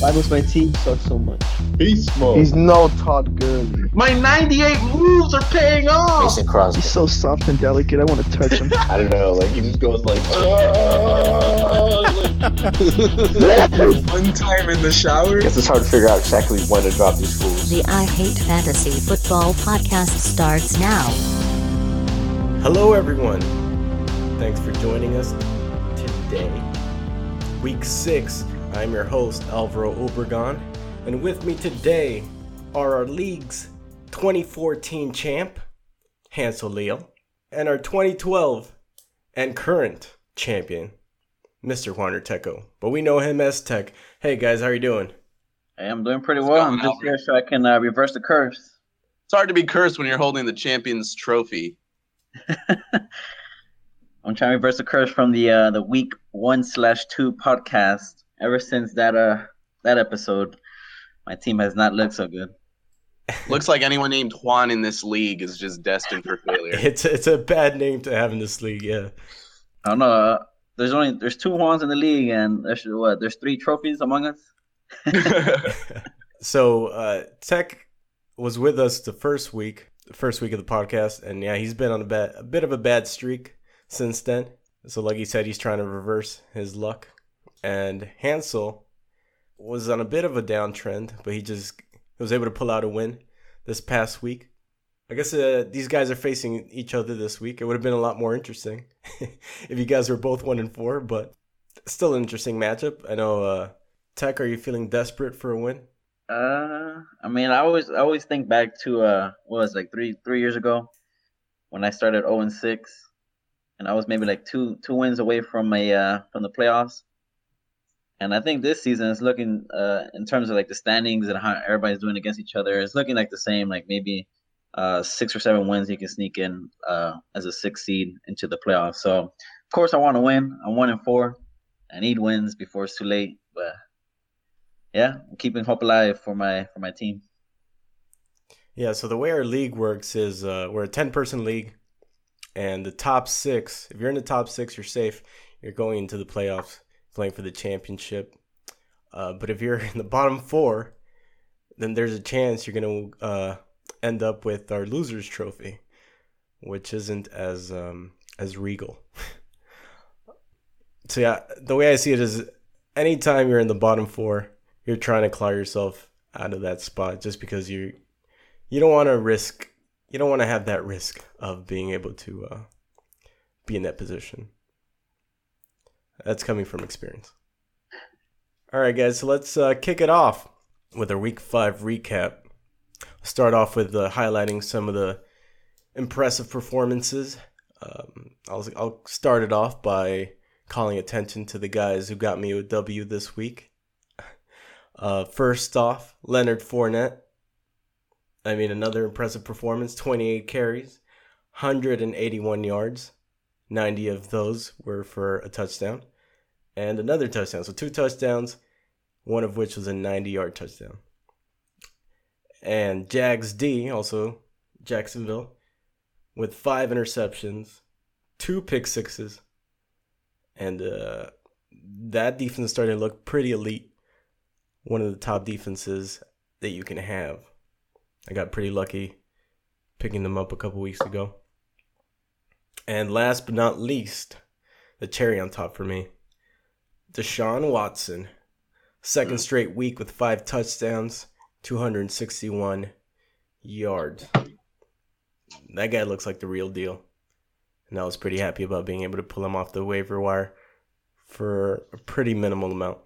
Why does my team suck so much? He's small. He's no Todd Gurley. My 98 moves are paying off. Mason Crosby. He's so soft and delicate. I want to touch him. I don't know. Like he just goes like. One time in the shower. Guess it's hard to figure out exactly when to drop these fools. The I Hate Fantasy Football podcast starts now. Hello, everyone. Thanks for joining us today. Week 6. I'm your host, Alvaro Obregon, and with me today are our league's 2014 champ, Hansel Leal, and our 2012 and current champion, Mr. Juaner Teco. But we know him as Tech. Hey, guys, how are you doing? Hey, I'm doing pretty well. I'm just here so I can reverse the curse. It's hard to be cursed when you're holding the champion's trophy. I'm trying to reverse the curse from the week 1/2 podcast. Ever since that episode, my team has not looked so good. Looks like anyone named Juan in this league is just destined for failure. It's a bad name to have in this league, yeah. I don't know. There's 2 Juans in the league, and there's 3 trophies among us. So Tech was with us the first week of the podcast, and yeah, he's been on a bit of a bad streak since then. So, like he said, he's trying to reverse his luck. And Hansel was on a bit of a downtrend, but he was able to pull out a win this past week. I guess these guys are facing each other this week. It would have been a lot more interesting if you guys were both 1-4, but still an interesting matchup. I know, Tech, are you feeling desperate for a win? I mean, I always think back to three years ago when I started 0-6, and I was maybe like two wins away from the playoffs. And I think this season is looking, in terms of like the standings and how everybody's doing against each other, it's looking like the same. Like maybe 6 or 7 wins you can sneak in as a 6 seed into the playoffs. So of course I want to win. I'm 1-4. I need wins before it's too late. But yeah, I'm keeping hope alive for my team. Yeah. So the way our league works is we're a 10-person league, and the top 6. If you're in the top 6, you're safe. You're going into the playoffs, playing for the championship. But if you're in the bottom 4, then there's a chance you're going to end up with our loser's trophy, which isn't as regal. So yeah, the way I see it is anytime you're in the bottom 4, you're trying to claw yourself out of that spot just because you don't want to risk. You don't want to have that risk of being able to be in that position. That's coming from experience. All right, guys, so let's kick it off with our Week 5 recap. Start off with highlighting some of the impressive performances. I'll start it off by calling attention to the guys who got me a W this week. First off, Leonard Fournette. I mean, another impressive performance, 28 carries, 181 yards. 90 of those were for a touchdown and another touchdown. So 2 touchdowns, one of which was a 90-yard touchdown. And Jags D, also Jacksonville, with 5 interceptions, 2 pick sixes. And that defense started to look pretty elite. One of the top defenses that you can have. I got pretty lucky picking them up a couple weeks ago. And last but not least, the cherry on top for me, Deshaun Watson, 2nd straight week with 5 touchdowns, 261 yards. That guy looks like the real deal. And I was pretty happy about being able to pull him off the waiver wire for a pretty minimal amount.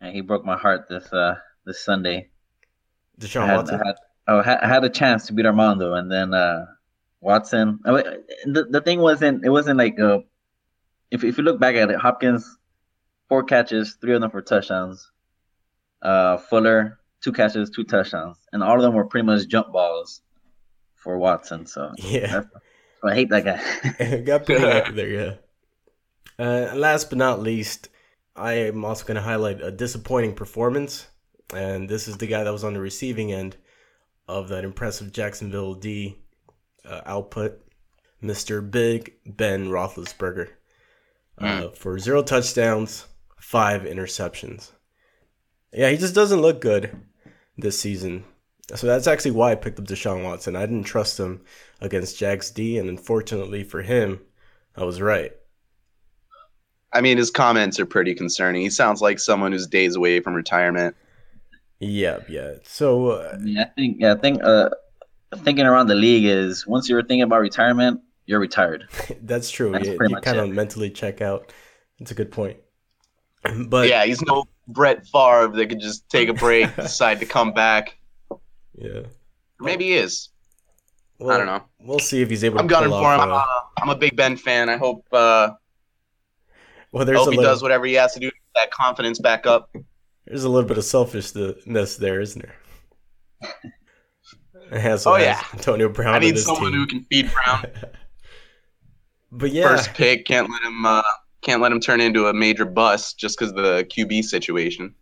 And he broke my heart this Sunday. Deshaun Watson? I had a chance to beat Armando, and then... Watson. I mean, the thing wasn't. It wasn't like if you look back at it, Hopkins, 4 catches, 3 of them for touchdowns. Fuller, 2 catches, 2 touchdowns, and all of them were pretty much jump balls for Watson. So yeah, I hate that guy. Got pretty happy there, yeah. Last but not least, I am also going to highlight a disappointing performance, and this is the guy that was on the receiving end of that impressive Jacksonville D. Output, Mr. Big Ben Roethlisberger, for 0 touchdowns, 5 interceptions. Yeah, he just doesn't look good this season. So that's actually why I picked up Deshaun Watson. I didn't trust him against Jags D, and unfortunately for him, I was right. I mean, his comments are pretty concerning. He sounds like someone who's days away from retirement. Yeah. So I think thinking around the league is once you're thinking about retirement, you're retired. That's true. That's you kind of mentally check out. It's a good point. But yeah, he's no Brett Favre that could just take a break, decide to come back. Yeah, maybe he is. Well, I don't know. We'll see if he's able to. I'm gunning for him. I'm a Big Ben fan. I hope. He does whatever he has to do to get that confidence back up. There's a little bit of selfishness there, isn't there? Antonio Brown. I need someone who can feed Brown. But yeah, first pick can't let him turn into a major bust just because of the QB situation.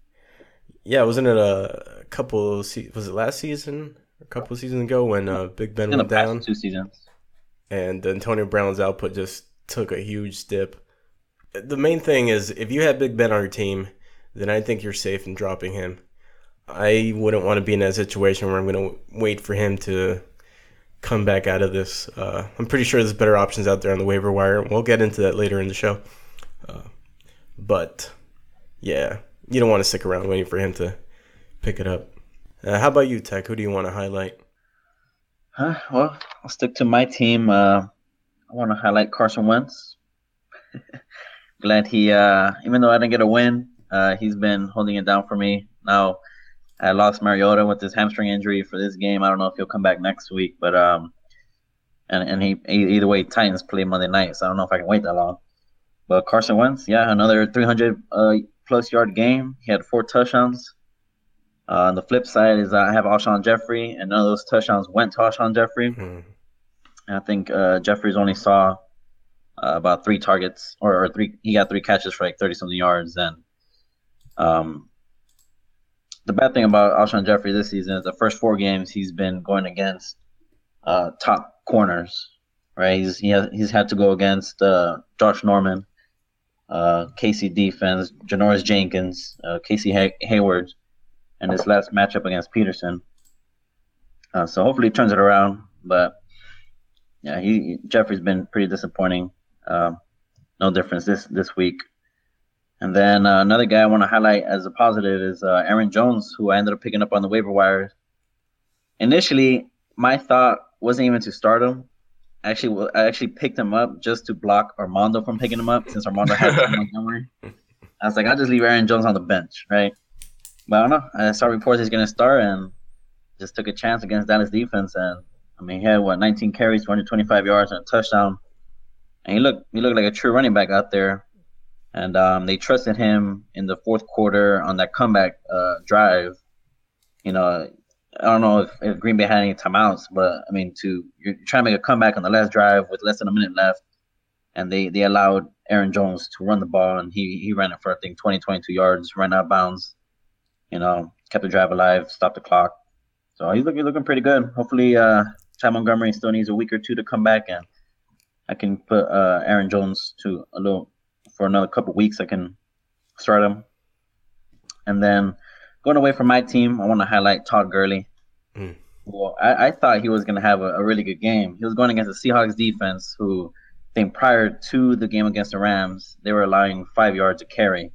Yeah, wasn't it a couple? Was it last season? A couple of seasons ago when Big Ben went down. 2 seasons. And Antonio Brown's output just took a huge dip. The main thing is, if you had Big Ben on your team, then I think you're safe in dropping him. I wouldn't want to be in that situation where I'm going to wait for him to come back out of this. I'm pretty sure there's better options out there on the waiver wire. We'll get into that later in the show. But, yeah. You don't want to stick around waiting for him to pick it up. How about you, Tech? Who do you want to highlight? Well, I'll stick to my team. I want to highlight Carson Wentz. Glad he, even though I didn't get a win, he's been holding it down for me. Now, I lost Mariota with his hamstring injury for this game. I don't know if he'll come back next week, but and either way, Titans play Monday night, so I don't know if I can wait that long. But Carson Wentz, yeah, another 300 plus yard game. He had 4 touchdowns. On the flip side is I have Alshon Jeffery, and none of those touchdowns went to Alshon Jeffery. Mm-hmm. And I think Jeffries only saw about 3 targets, or 3. He got 3 catches for like 30-something yards. And the bad thing about Alshon Jeffery this season is the first 4 games he's been going against top corners. Right? He's had to go against Josh Norman, KC defense, Janoris Jenkins, Casey Hayward, and his last matchup against Peterson. So hopefully he turns it around. But, yeah, Jeffrey's been pretty disappointing. No difference this week. And then another guy I want to highlight as a positive is Aaron Jones, who I ended up picking up on the waiver wire. Initially, my thought wasn't even to start him. I actually picked him up just to block Armando from picking him up, since Armando had Ty Montgomery. I was like, I'll just leave Aaron Jones on the bench, right? But I don't know. I saw reports he's going to start and just took a chance against Dallas defense. And, I mean, he had, 19 carries, 225 yards, and a touchdown. And he looked like a true running back out there. And they trusted him in the fourth quarter on that comeback drive. You know, I don't know if Green Bay had any timeouts, but, I mean, you're trying to make a comeback on the last drive with less than a minute left. And they allowed Aaron Jones to run the ball, and he ran it for, I think, 22 yards, ran out of bounds. You know, kept the drive alive, stopped the clock. So he's looking pretty good. Hopefully, Ty Montgomery still needs a week or two to come back, and I can put Aaron Jones for another couple weeks. I can start him. And then going away from my team, I want to highlight Todd Gurley. Mm. Well, I thought he was going to have a really good game. He was going against the Seahawks defense, who I think prior to the game against the Rams, they were allowing 5 yards a carry.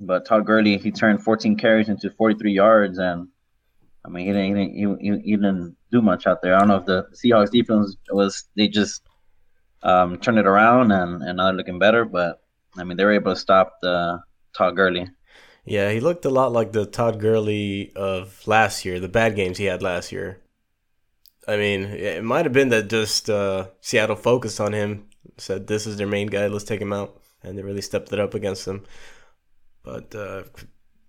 But Todd Gurley, he turned 14 carries into 43 yards, and I mean he didn't do much out there. I don't know if the Seahawks defense just turned it around and now they're looking better, but I mean they were able to stop the Todd Gurley. Yeah, he looked a lot like the Todd Gurley of last year, the bad games he had last year. I mean, it might have been that just Seattle focused on him, said this is their main guy, let's take him out, and they really stepped it up against him. But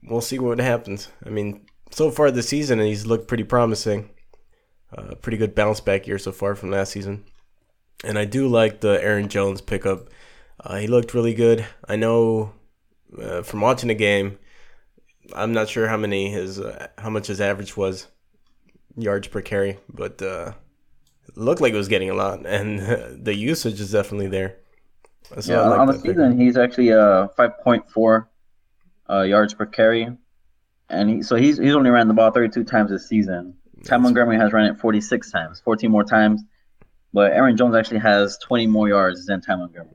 we'll see what happens. I mean, so far this season, he's looked pretty promising. Pretty good bounce back year so far from last season. And I do like the Aaron Jones pickup. He looked really good. I know from watching the game, I'm not sure how much his average was, yards per carry, but it looked like it was getting a lot, and the usage is definitely there. So yeah, on the season, he's actually 5.4. yards per carry, and he's only ran the ball 32 times this season. Ty Montgomery has ran it 46 times, 14 more times, but Aaron Jones actually has 20 more yards than Ty Montgomery.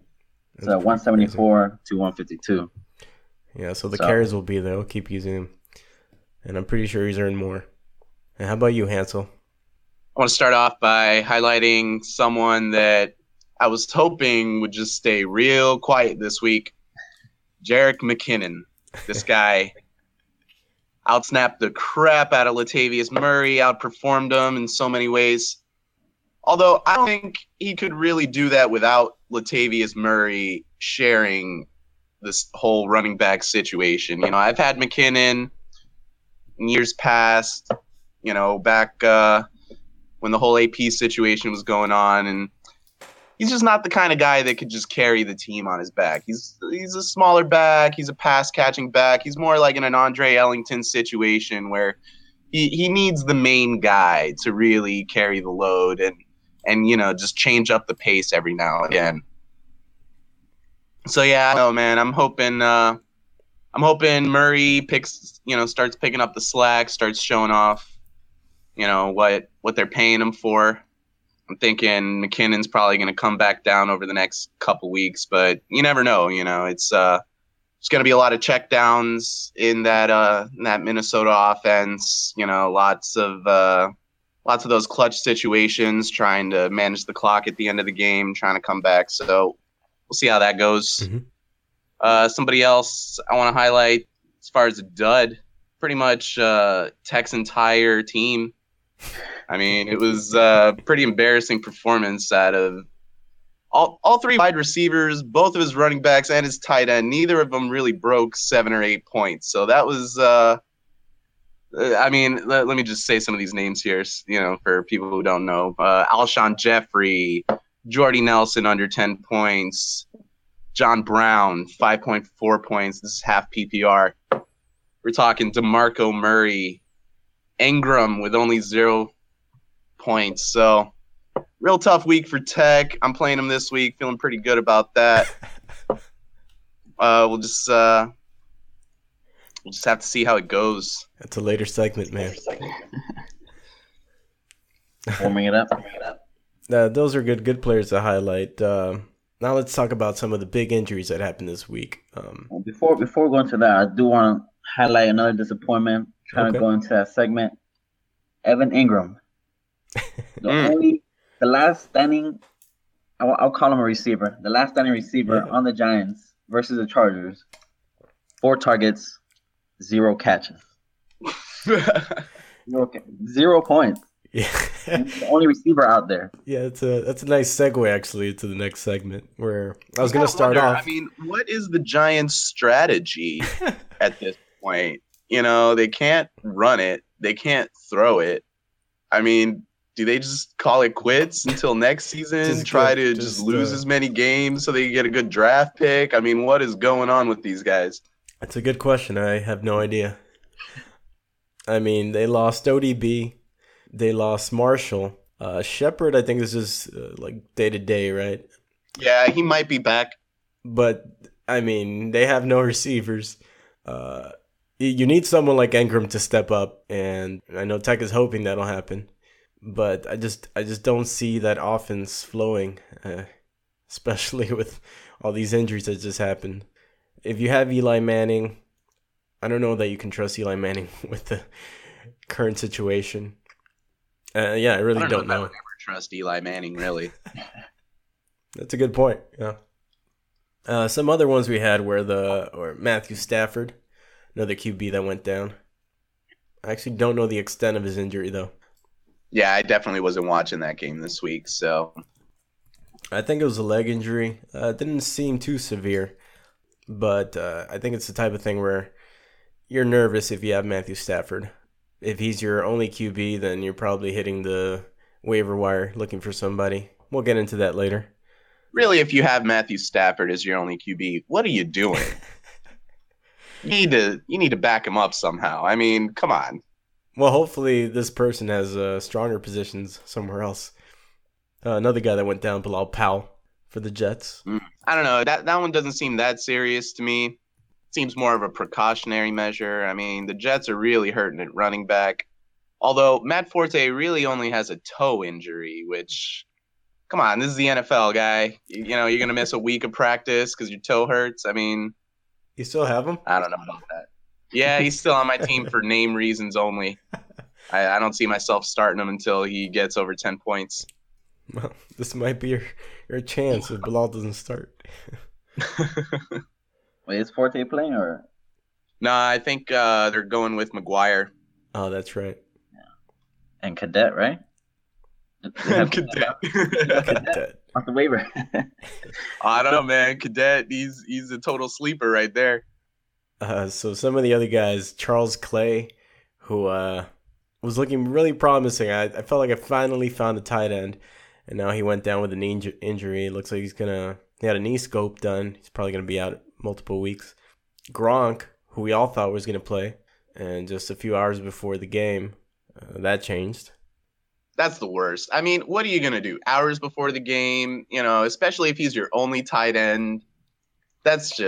So 174 to 152. Yeah, so the carries will be there. We'll keep using him, and I'm pretty sure he's earned more. And how about you, Hansel? I want to start off by highlighting someone that I was hoping would just stay real quiet this week. Jerick McKinnon. This guy outsnapped the crap out of Latavius Murray, outperformed him in so many ways. Although I don't think he could really do that without Latavius Murray sharing this whole running back situation. You know, I've had McKinnon in years past, you know, back when the whole AP situation was going on, and he's just not the kind of guy that could just carry the team on his back. He's a smaller back. He's a pass-catching back. He's more like in an Andre Ellington situation where he needs the main guy to really carry the load and you know, just change up the pace every now and again. So, yeah, I know, man. I'm hoping Murray starts picking up the slack, starts showing off, you know, what they're paying him for. I'm thinking McKinnon's probably going to come back down over the next couple weeks, but you never know. You know, it's going to be a lot of checkdowns in that Minnesota offense. You know, lots of those clutch situations, trying to manage the clock at the end of the game, trying to come back. So we'll see how that goes. Mm-hmm. Somebody else I want to highlight as far as a dud, pretty much Tech's entire team. I mean, it was a pretty embarrassing performance out of all three wide receivers, both of his running backs and his tight end. Neither of them really broke 7 or 8 points. So that was, let me just say some of these names here, you know, for people who don't know. Alshon Jeffery, Jordy Nelson under 10 points, John Brown, 5.4 points. This is half PPR. We're talking DeMarco Murray, Engram with only 0 points. So real tough week for Tech. I'm playing him this week, feeling pretty good about that. We'll just have to see how it goes. That's a later segment, man. Warming it up. Those are good players to highlight. Now let's talk about some of the big injuries that happened this week. Before we go into that, I do want to highlight another disappointment. Trying to go into that segment. Evan Engram. The last standing, I'll call him a receiver. The last standing receiver on the Giants versus the Chargers. 4 targets, 0 catches. 0 points. Yeah. The only receiver out there. Yeah, that's a nice segue actually to the next segment where I was going to start off. I mean, what is the Giants' strategy at this point? You know, they can't run it. They can't throw it. I mean, do they just call it quits until next season? Try to lose as many games so they can get a good draft pick? I mean, what is going on with these guys? That's a good question. I have no idea. I mean, they lost ODB. They lost Marshall. Shepard, I think this is like day-to-day, right? Yeah, he might be back. But, I mean, they have no receivers. You need someone like Engram to step up, and I know Tech is hoping that'll happen, but I just don't see that offense flowing, especially with all these injuries that just happened. If you have Eli Manning, I don't know that you can trust Eli Manning with the current situation. Yeah, I really don't know. I would never trust Eli Manning, really. That's a good point. Yeah. Some other ones we had were Matthew Stafford. Another QB that went down. I actually don't know the extent of his injury, though. Yeah, I definitely wasn't watching that game this week, so. I think it was a leg injury. It didn't seem too severe, but I think it's the type of thing where you're nervous if you have Matthew Stafford. If he's your only QB, then you're probably hitting the waiver wire looking for somebody. We'll get into that later. Really, if you have Matthew Stafford as your only QB, what are you doing? You need to back him up somehow. I mean, come on. Well, hopefully this person has stronger positions somewhere else. Another guy that went down, Bilal Powell, for the Jets. I don't know. That one doesn't seem that serious to me. seems more of a precautionary measure. I mean, the Jets are really hurting at running back. Although Matt Forte really only has a toe injury, which, come on, this is the NFL, guy. You know, you're going to miss a week of practice because your toe hurts. I mean. You still have him? I don't know about that. Yeah, he's still on my team for name reasons only. I don't see myself starting him until he gets over 10 points. Well, this might be your chance if Bilal doesn't start. Wait, is Forte playing or? No, I think they're going with McGuire. Oh, that's right. Yeah. And Cadet, right? And Cadet. Cadet. On the waiver. I don't know, man. Cadet, he's a total sleeper right there. So some of the other guys, Charles Clay, who was looking really promising. I felt like I finally found a tight end, and now he went down with a knee injury. It looks like he had a knee scope done. He's probably going to be out multiple weeks. Gronk, who we all thought was going to play, and just a few hours before the game, that changed. That's the worst. I mean, what are you going to do? Hours before the game, you know, especially if he's your only tight end. That's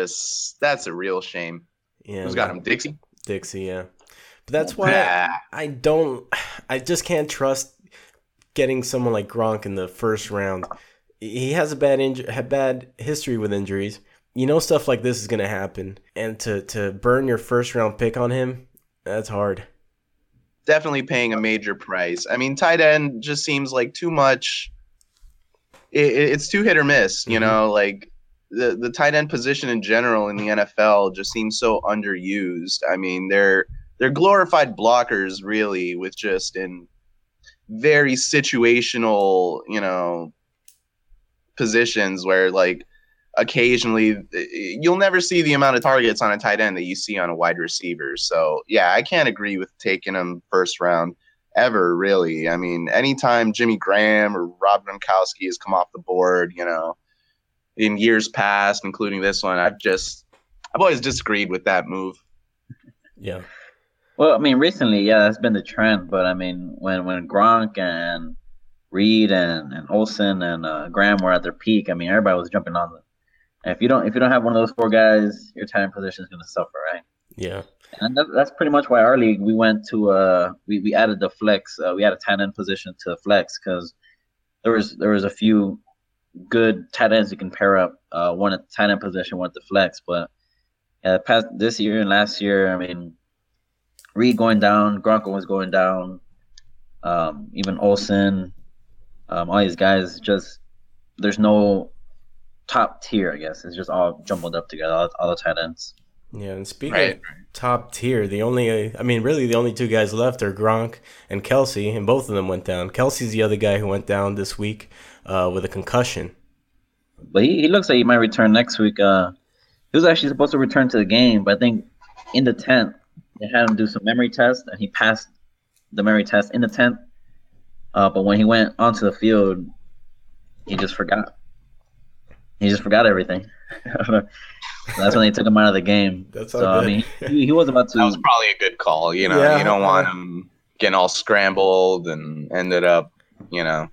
a real shame. Yeah, who's got him? Dixie? Dixie, yeah. But that's why I just can't trust getting someone like Gronk in the first round. He has a bad history with injuries. You know, stuff like this is going to happen. And to burn your first round pick on him, that's hard. Definitely paying a major price. I mean, tight end just seems like too much. It's too hit or miss, you know, like the tight end position in general in the NFL just seems so underused. I mean, they're glorified blockers, really, with just in very situational, you know, positions where, like, occasionally you'll never see the amount of targets on a tight end that you see on a wide receiver. So, yeah, I can't agree with taking him first round ever, really. I mean, anytime Jimmy Graham or Rob Gronkowski has come off the board, you know, in years past, including this one, I've always disagreed with that move. Yeah. Well, I mean, recently, yeah, that's been the trend. But, I mean, when Gronk and Reed and Olsen and Graham were at their peak, I mean, everybody was jumping on them. And if you don't have one of those four guys, your tight end position is going to suffer, right? Yeah. And that's pretty much why our league, we went to we added the flex. We added tight end position to the flex because there was a few good tight ends you can pair up, one at the tight end position, one at the flex. But this year and last year, I mean, Reed going down, Gronk was going down, even Olsen, all these guys, just there's no top tier, I guess. It's just all jumbled up together, all the tight ends. Yeah, and speaking of top tier, the only two guys left are Gronk and Kelsey, and both of them went down. Kelsey's the other guy who went down this week with a concussion. But he looks like he might return next week. He was actually supposed to return to the game, but I think in the tent, they had him do some memory tests, and he passed the memory test in the tent. But when he went onto the field, he just forgot. He just forgot everything. That's when they took him out of the game. That's so, I mean, he was about to. That was probably a good call. You know, yeah, you don't want him getting all scrambled and ended up, you know,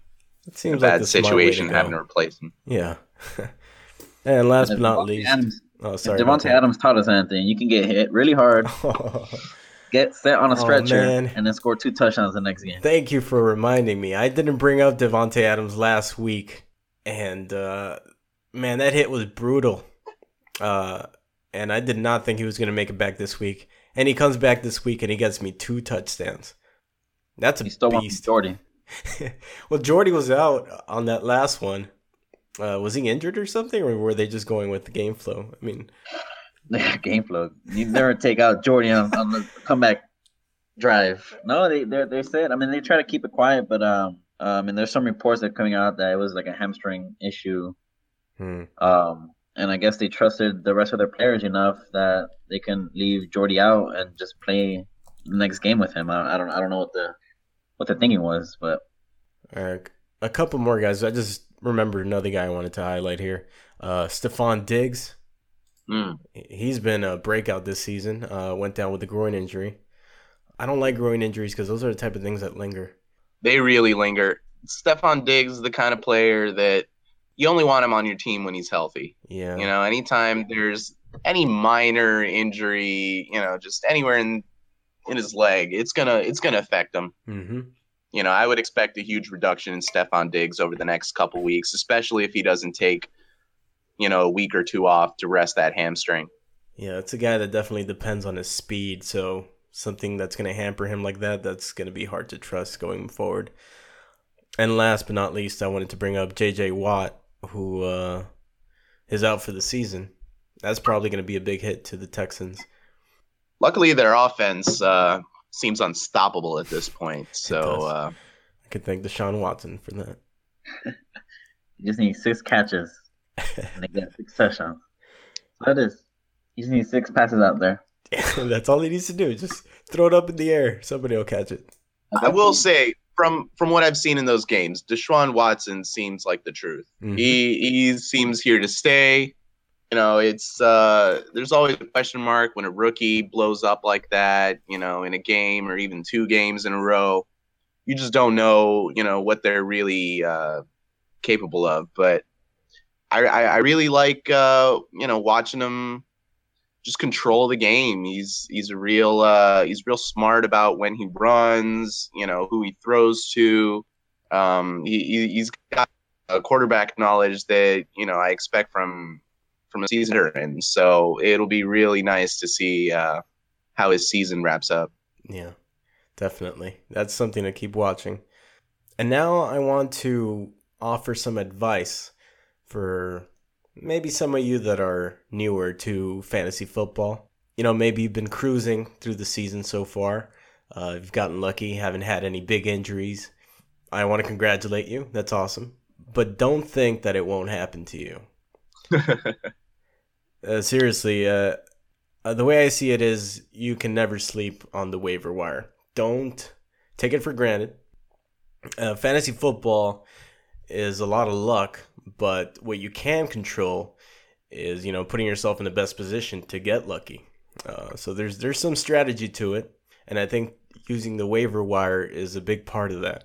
it seems like a bad situation having to replace him. Yeah. And last but not least. If Devontae Adams taught us anything, you can get hit really hard, get set on a stretcher, and then score two touchdowns the next game. Thank you for reminding me. I didn't bring up Devontae Adams last week, and man, that hit was brutal. And I did not think he was going to make it back this week. And he comes back this week, and he gets me two touchdowns. That's a beast. He stole one from Jordy. Well, Jordy was out on that last one. Was he injured or something, or were they just going with the game flow? I mean, game flow. You never take out Jordy on the comeback drive. No, they said. I mean, they try to keep it quiet, but and there's some reports that are coming out that it was like a hamstring issue. And I guess they trusted the rest of their players enough that they can leave Jordy out and just play the next game with him. I don't know what the thinking was, but a couple more guys. I just remembered another guy I wanted to highlight here, Stephon Diggs. He's been a breakout this season, went down with a groin injury. I don't like groin injuries because those are the type of things that linger. They really linger. Stephon Diggs is the kind of player that you only want him on your team when he's healthy. Yeah. You know, anytime there's any minor injury, you know, just anywhere in his leg, it's gonna affect him. Mm-hmm. You know, I would expect a huge reduction in Stephon Diggs over the next couple weeks, especially if he doesn't take, you know, a week or two off to rest that hamstring. Yeah, it's a guy that definitely depends on his speed, so something that's going to hamper him like that, that's going to be hard to trust going forward. And last but not least, I wanted to bring up J.J. Watt, who is out for the season. That's probably going to be a big hit to the Texans. Luckily, their offense seems unstoppable at this point. So I could thank Deshaun Watson for that. You just need 6 catches. And they got 6 touchdowns. So that is. You just need 6 passes out there. That's all he needs to do. Just throw it up in the air. Somebody will catch it. I will say, from what I've seen in those games, Deshaun Watson seems like the truth. Mm-hmm. He seems here to stay. You know, it's there's always a question mark when a rookie blows up like that, you know, in a game or even 2 games in a row. You just don't know, you know, what they're really capable of. But I really like, you know, watching them. Just control the game. He's real smart about when he runs, you know, who he throws to. He's got a quarterback knowledge that, you know, I expect from a seasoner, and so it'll be really nice to see how his season wraps up. Yeah, definitely. That's something to keep watching. And now I want to offer some advice for maybe some of you that are newer to fantasy football. You know, maybe you've been cruising through the season so far. You've gotten lucky, haven't had any big injuries. I want to congratulate you. That's awesome. But don't think that it won't happen to you. Seriously, the way I see it is you can never sleep on the waiver wire. Don't take it for granted. Fantasy football is a lot of luck, but what you can control is, you know, putting yourself in the best position to get lucky. So there's some strategy to it, and I think using the waiver wire is a big part of that.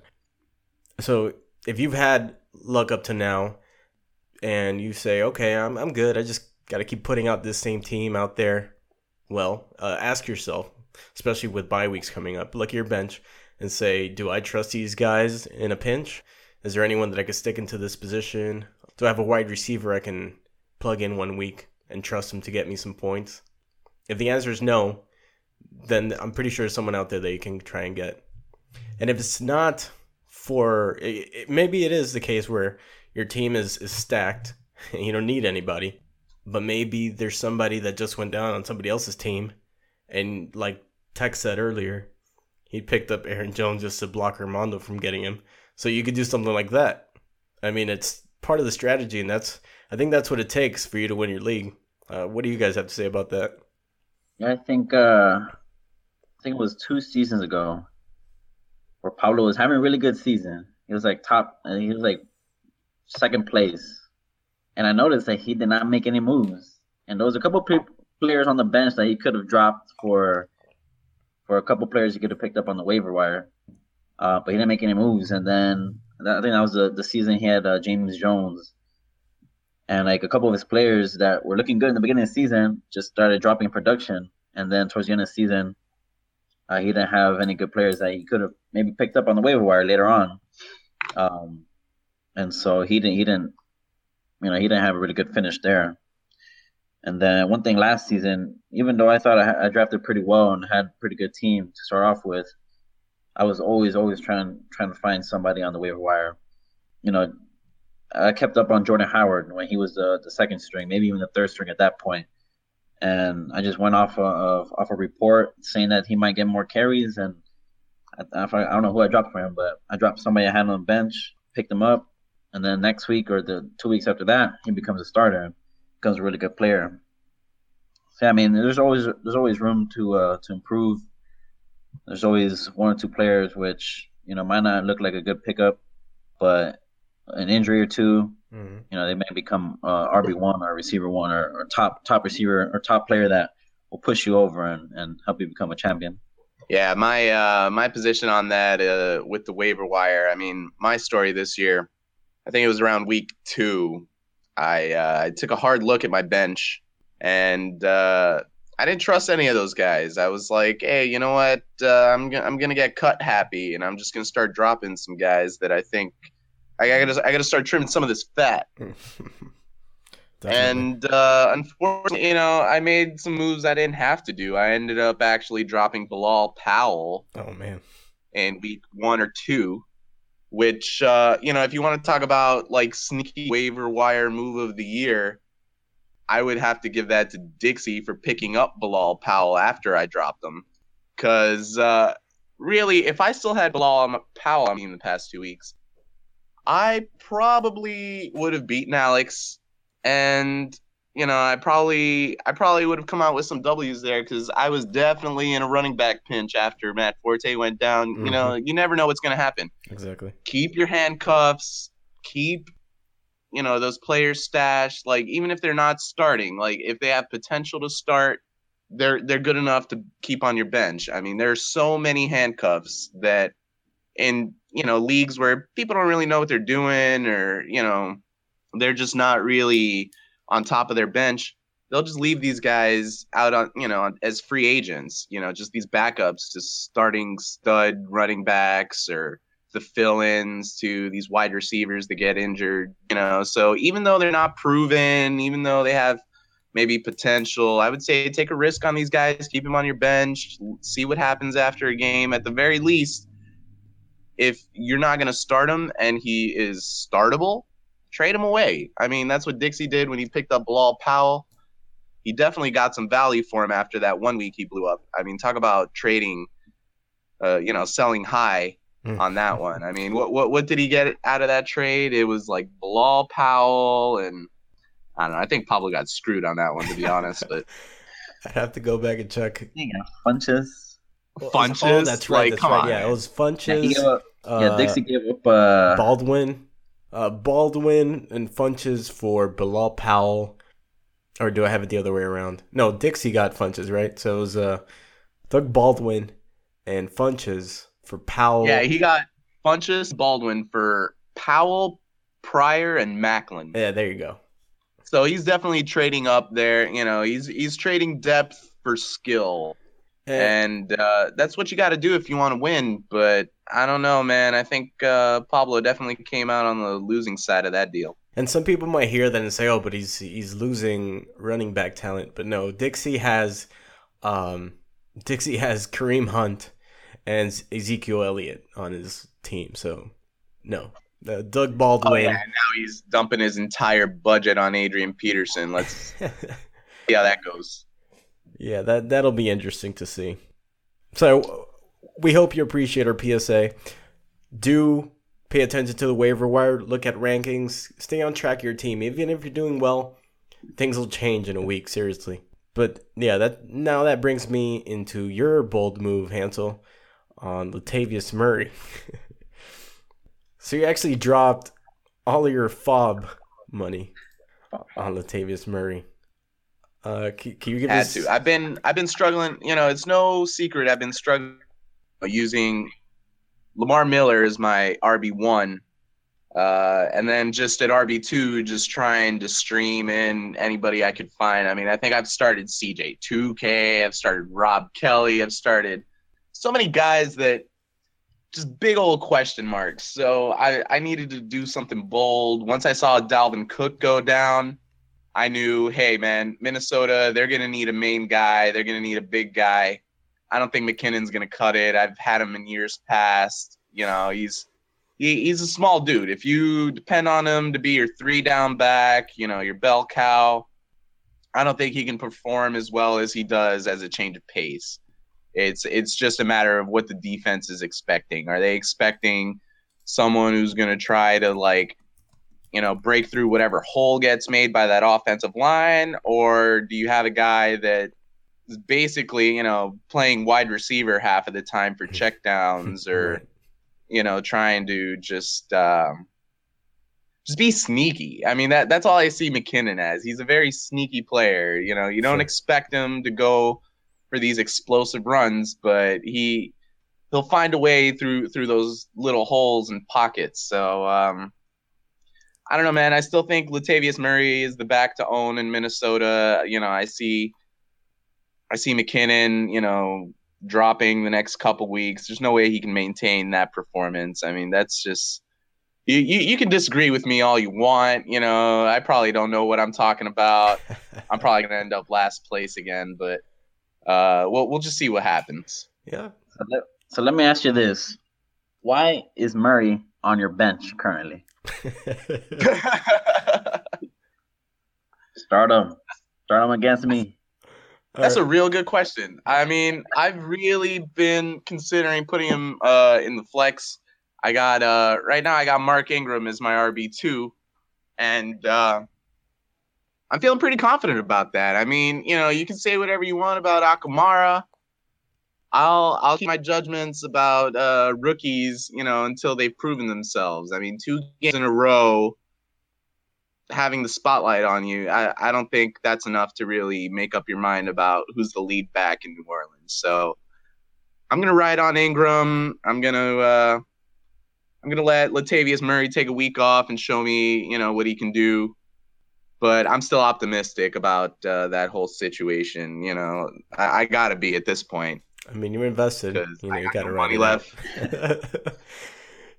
So if you've had luck up to now, and you say, okay, I'm good, I just got to keep putting out this same team out there, well, ask yourself, especially with bye weeks coming up, look at your bench and say, do I trust these guys in a pinch? Is there anyone that I could stick into this position? Do I have a wide receiver I can plug in one week and trust him to get me some points? If the answer is no, then I'm pretty sure there's someone out there that you can try and get. And if it's not for... maybe it is the case where your team is stacked and you don't need anybody, but maybe there's somebody that just went down on somebody else's team, and like Tex said earlier, he picked up Aaron Jones just to block Armando from getting him. So you could do something like that. I mean, it's part of the strategy, and I think that's what it takes for you to win your league. What do you guys have to say about that? Yeah, I think it was 2 seasons ago where Pablo was having a really good season. He was like top, and he was like second place. And I noticed that he did not make any moves. And there was a couple players on the bench that he could have dropped for a couple players he could have picked up on the waiver wire. But he didn't make any moves, and then I think that was the season he had James Jones, and like a couple of his players that were looking good in the beginning of the season just started dropping production, and then towards the end of the season, he didn't have any good players that he could have maybe picked up on the waiver wire later on, and so he didn't have a really good finish there. And then one thing last season, even though I thought I drafted pretty well and had a pretty good team to start off with, I was always trying to find somebody on the waiver wire. You know, I kept up on Jordan Howard when he was the second string, maybe even the third string at that point. And I just went off a report saying that he might get more carries. And I don't know who I dropped for him, but I dropped somebody I had on the bench, picked him up. And then next week or the 2 weeks after that, he becomes a starter, becomes a really good player. So, I mean, there's always room to improve. There's always 1 or 2 players which, you know, might not look like a good pickup, but an injury or two, mm-hmm. you know, they may become RB1 or receiver one or top receiver or top player that will push you over and help you become a champion. Yeah, my position on that with the waiver wire, I mean, my story this year, I think it was around week 2, I took a hard look at my bench And I didn't trust any of those guys. I was like, hey, you know what? I'm gonna get cut happy, and I'm just gonna start dropping some guys that I think I gotta start trimming some of this fat. And unfortunately, you know, I made some moves I didn't have to do. I ended up actually dropping Bilal Powell. Oh man! In week 1 or 2, which you know, if you want to talk about like sneaky waiver wire move of the year, I would have to give that to Dixie for picking up Bilal Powell after I dropped him. Because really, if I still had Bilal Powell on me in the past 2 weeks, I probably would have beaten Alex. And, you know, I probably would have come out with some W's there, because I was definitely in a running back pinch after Matt Forte went down. Mm-hmm. You know, you never know what's going to happen. Exactly. Keep your handcuffs. Keep, you know, those players stashed, like, even if they're not starting, like, if they have potential to start, they're good enough to keep on your bench. I mean, there are so many handcuffs that in, you know, leagues where people don't really know what they're doing, or, you know, they're just not really on top of their bench, they'll just leave these guys out on, you know, as free agents, you know, just these backups, just starting stud running backs or the fill-ins to these wide receivers that get injured, you know. So even though they're not proven, even though they have maybe potential, I would say take a risk on these guys, keep them on your bench, see what happens after a game. At the very least, if you're not going to start him and he is startable, trade him away. I mean, that's what Dixie did when he picked up Bilal Powell. He definitely got some value for him after that 1 week he blew up. I mean, talk about trading, you know, selling high on that one. I mean, what did he get out of that trade? It was like Bilal Powell, and I don't know. I think Pablo got screwed on that one, to be honest. But I'd have to go back and check. You know, Funches. Funches. Oh, that's right. Like, that's right. Yeah, it was Funches. Dixie gave up Baldwin. Baldwin and Funches for Bilal Powell. Or do I have it the other way around? No, Dixie got Funches, right? So it was Doug Baldwin and Funches for Powell. Yeah, he got Funches, Baldwin for Powell, Pryor, and Macklin. Yeah, there you go. So he's definitely trading up there. You know, he's trading depth for skill. And that's what you got to do if you want to win. But I don't know, man. I think Pablo definitely came out on the losing side of that deal. And some people might hear that and say, oh, but he's losing running back talent. But no, Dixie has Kareem Hunt and Ezekiel Elliott on his team. So, no. Doug Baldwin. Oh, yeah, now he's dumping his entire budget on Adrian Peterson. Let's see how that goes. Yeah, that'll be interesting to see. So, we hope you appreciate our PSA. Do pay attention to the waiver wire. Look at rankings. Stay on track of your team. Even if you're doing well, things will change in a week, seriously. But, yeah, that brings me into your bold move, Hansel. On Latavius Murray. So you actually dropped all of your FOB money on Latavius Murray. Can you give us? I've been struggling. You know, it's no secret I've been struggling using Lamar Miller as my RB1, and then just at RB2, just trying to stream in anybody I could find. I mean, I think I've started CJ 2K. I've started Rob Kelly. I've started so many guys that just big old question marks. So I needed to do something bold. Once I saw Dalvin Cook go down, I knew, hey, man, Minnesota, they're going to need a main guy. They're going to need a big guy. I don't think McKinnon's going to cut it. I've had him in years past. You know, he's a small dude. If you depend on him to be your three down back, you know, your bell cow, I don't think he can perform as well as he does as a change of pace. It's just a matter of what the defense is expecting. Are they expecting someone who's going to try to, like, you know, break through whatever hole gets made by that offensive line? Or do you have a guy that is basically, you know, playing wide receiver half of the time for checkdowns, or, you know, trying to just be sneaky? I mean, that's all I see McKinnon as. He's a very sneaky player. You know, you don't expect him to go for these explosive runs, but he'll find a way through those little holes and pockets. So I don't know, man. I still think Latavius Murray is the back to own in Minnesota. You know, I see McKinnon, you know, dropping the next couple weeks. There's no way he can maintain that performance. I mean, that's just you can disagree with me all you want. You know, I probably don't know what I'm talking about. I'm probably going to end up last place again, but we'll just see what happens. Yeah. So let me ask you this. Why is Murray on your bench currently? Start him against me. That's a real good question. I mean, I've really been considering putting him in the flex. I got right now. I got Mark Ingram as my RB2, and I'm feeling pretty confident about that. I mean, you know, you can say whatever you want about Akamara. I'll keep my judgments about rookies, you know, until they've proven themselves. I mean, 2 games in a row having the spotlight on you, I don't think that's enough to really make up your mind about who's the lead back in New Orleans. So I'm gonna ride on Ingram. I'm gonna let Latavius Murray take a week off and show me, you know, what he can do. But I'm still optimistic about that whole situation. You know, I gotta be at this point. I mean, you're invested. You know, you got to ride it out.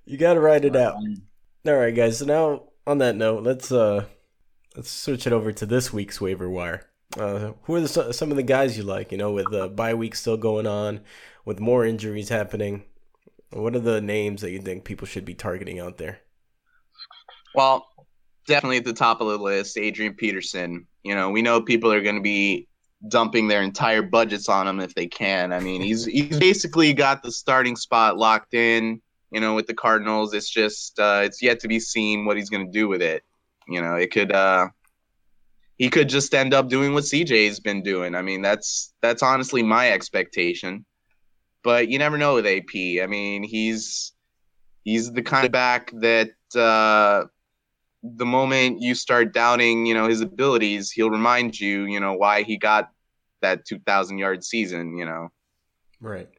You got to ride it out. All right, guys. So now, on that note, let's switch it over to this week's waiver wire. Who are some of the guys you like? You know, with the bye week still going on, with more injuries happening, what are the names that you think people should be targeting out there? Well, definitely at the top of the list, Adrian Peterson. You know, we know people are going to be dumping their entire budgets on him if they can. I mean, he's basically got the starting spot locked in, you know, with the Cardinals. It's just it's yet to be seen what he's going to do with it. You know, it could he could just end up doing what CJ's been doing. I mean, that's honestly my expectation. But you never know with AP. I mean, he's the kind of back that the moment you start doubting, you know, his abilities, he'll remind you, you know, why he got that 2,000-yard season, you know. Right.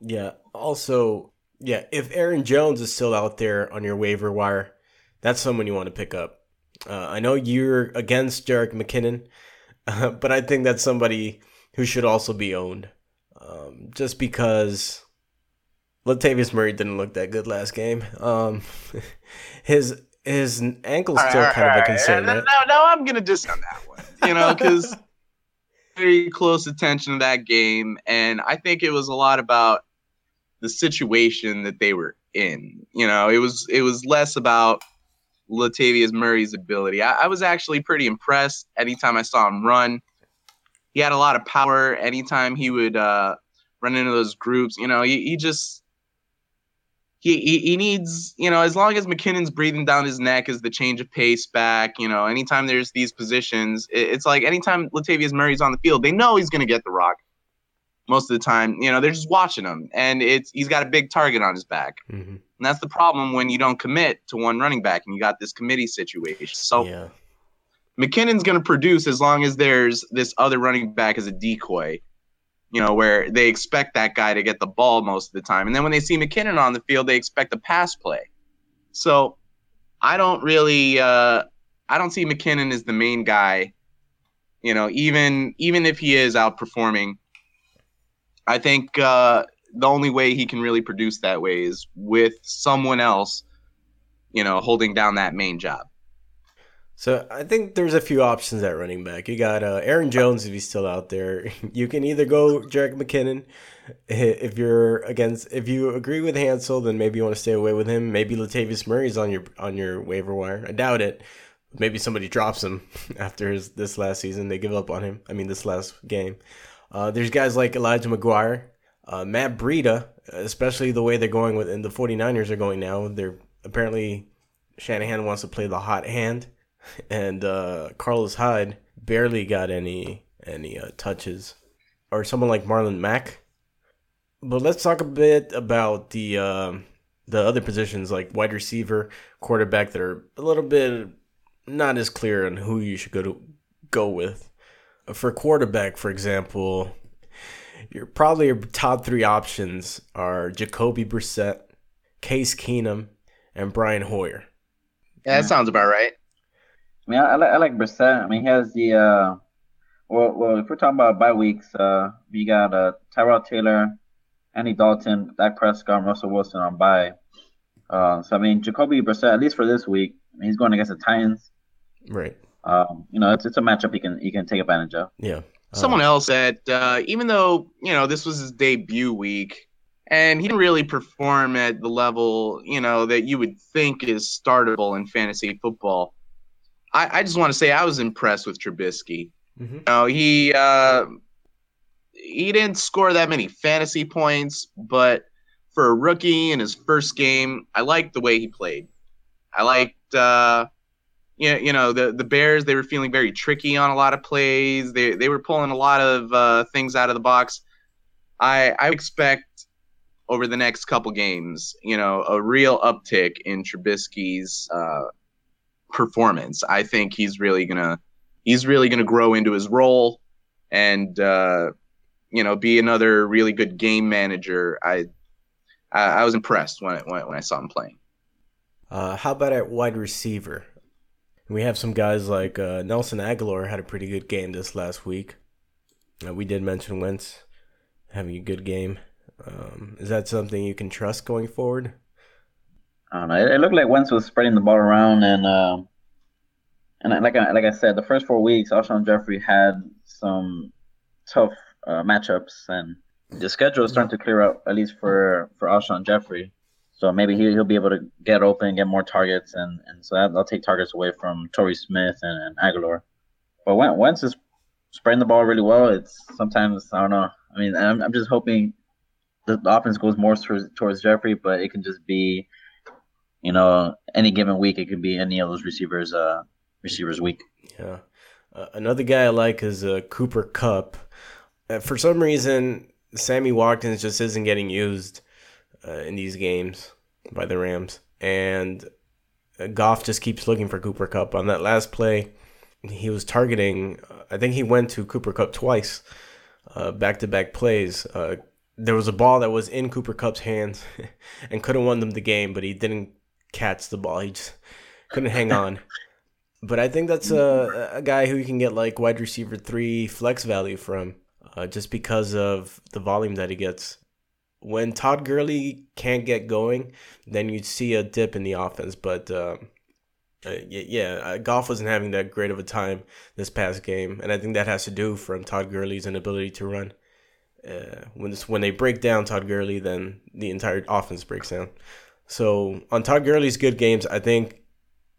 Yeah. Also, yeah, if Aaron Jones is still out there on your waiver wire, that's someone you want to pick up. I know you're against Jerick McKinnon, but I think that's somebody who should also be owned, just because Latavius Murray didn't look that good last game. His ankle's still kind of a concern. Right? No, I'm going to discount that one, you know, because very close attention to that game. And I think it was a lot about the situation that they were in. You know, it was less about Latavius Murray's ability. I was actually pretty impressed anytime I saw him run. He had a lot of power anytime he would run into those groups. You know, he just... He needs, you know, as long as McKinnon's breathing down his neck is the change of pace back, you know, anytime there's these positions, it's like anytime Latavius Murray's on the field, they know he's going to get the rock most of the time. You know, they're just watching him, and he's got a big target on his back. Mm-hmm. And that's the problem when you don't commit to one running back and you got this committee situation. So yeah. McKinnon's going to produce as long as there's this other running back as a decoy. You know, where they expect that guy to get the ball most of the time. And then when they see McKinnon on the field, they expect a pass play. So I don't see McKinnon as the main guy, you know, even if he is outperforming. I think the only way he can really produce that way is with someone else, you know, holding down that main job. So I think there's a few options at running back. You got Aaron Jones if he's still out there. You can either go Jerick McKinnon if you agree with Hansel, then maybe you want to stay away with him. Maybe Latavius Murray's on your waiver wire. I doubt it. Maybe somebody drops him after this last season. They give up on him. I mean, this last game. There's guys like Elijah McGuire, Matt Breida, especially the way they're going with, and the 49ers are going now. They're apparently Shanahan wants to play the hot hand. And Carlos Hyde barely got any touches, or someone like Marlon Mack. But let's talk a bit about the other positions like wide receiver, quarterback, that are a little bit not as clear on who you should go with. For quarterback, for example, your top 3 options are Jacoby Brissett, Case Keenum, and Brian Hoyer. Yeah, that sounds about right. I mean, I like Brissett. I mean, he has the well, if we're talking about bye weeks, we got Tyrod Taylor, Andy Dalton, Dak Prescott, and Russell Wilson on bye. So I mean, Jacoby Brissett, at least for this week, he's going against the Titans. Right. You know, it's a matchup he can take advantage of. Yeah. Someone else that even though, you know, this was his debut week and he didn't really perform at the level, you know, that you would think is startable in fantasy football. I just want to say I was impressed with Trubisky. Mm-hmm. You know, he didn't score that many fantasy points, but for a rookie in his first game, I liked the way he played. I liked you know, the Bears, they were feeling very tricky on a lot of plays. They were pulling a lot of things out of the box. I expect over the next couple games, you know, a real uptick in Trubisky's performance. I think he's really gonna grow into his role and you know, be another really good game manager. I was impressed when I saw him playing. How about at wide receiver? We have some guys like Nelson Aguilar had a pretty good game this last week. We did mention Wentz having a good game. Is that something you can trust going forward? I don't know. It looked like Wentz was spreading the ball around, and like I said, the first 4 weeks, Alshon Jeffery had some tough matchups, and the schedule is starting to clear up, at least for Alshon Jeffery. So maybe he'll be able to get open, get more targets, and so that'll take targets away from Torrey Smith and Aguilar. But Wentz is spreading the ball really well. It's sometimes, I don't know. I mean, I'm just hoping the offense goes more towards Jeffrey, but it can just be, you know, any given week. It could be any of those receivers week. Yeah. Another guy I like is Cooper Kupp. For some reason, Sammy Watkins just isn't getting used in these games by the Rams, and Goff just keeps looking for Cooper Kupp. On that last play, he was targeting, I think he went to Cooper Kupp twice, back-to-back plays. There was a ball that was in Cooper Kupp's hands and could have won them the game, but he didn't catch the ball. He just couldn't hang on. But I think that's a guy who you can get like wide receiver 3 flex value from, just because of the volume that he gets. When Todd Gurley can't get going, then you'd see a dip in the offense. But, Goff wasn't having that great of a time this past game. And I think that has to do from Todd Gurley's inability to run. When they break down Todd Gurley, then the entire offense breaks down. So on Todd Gurley's good games, I think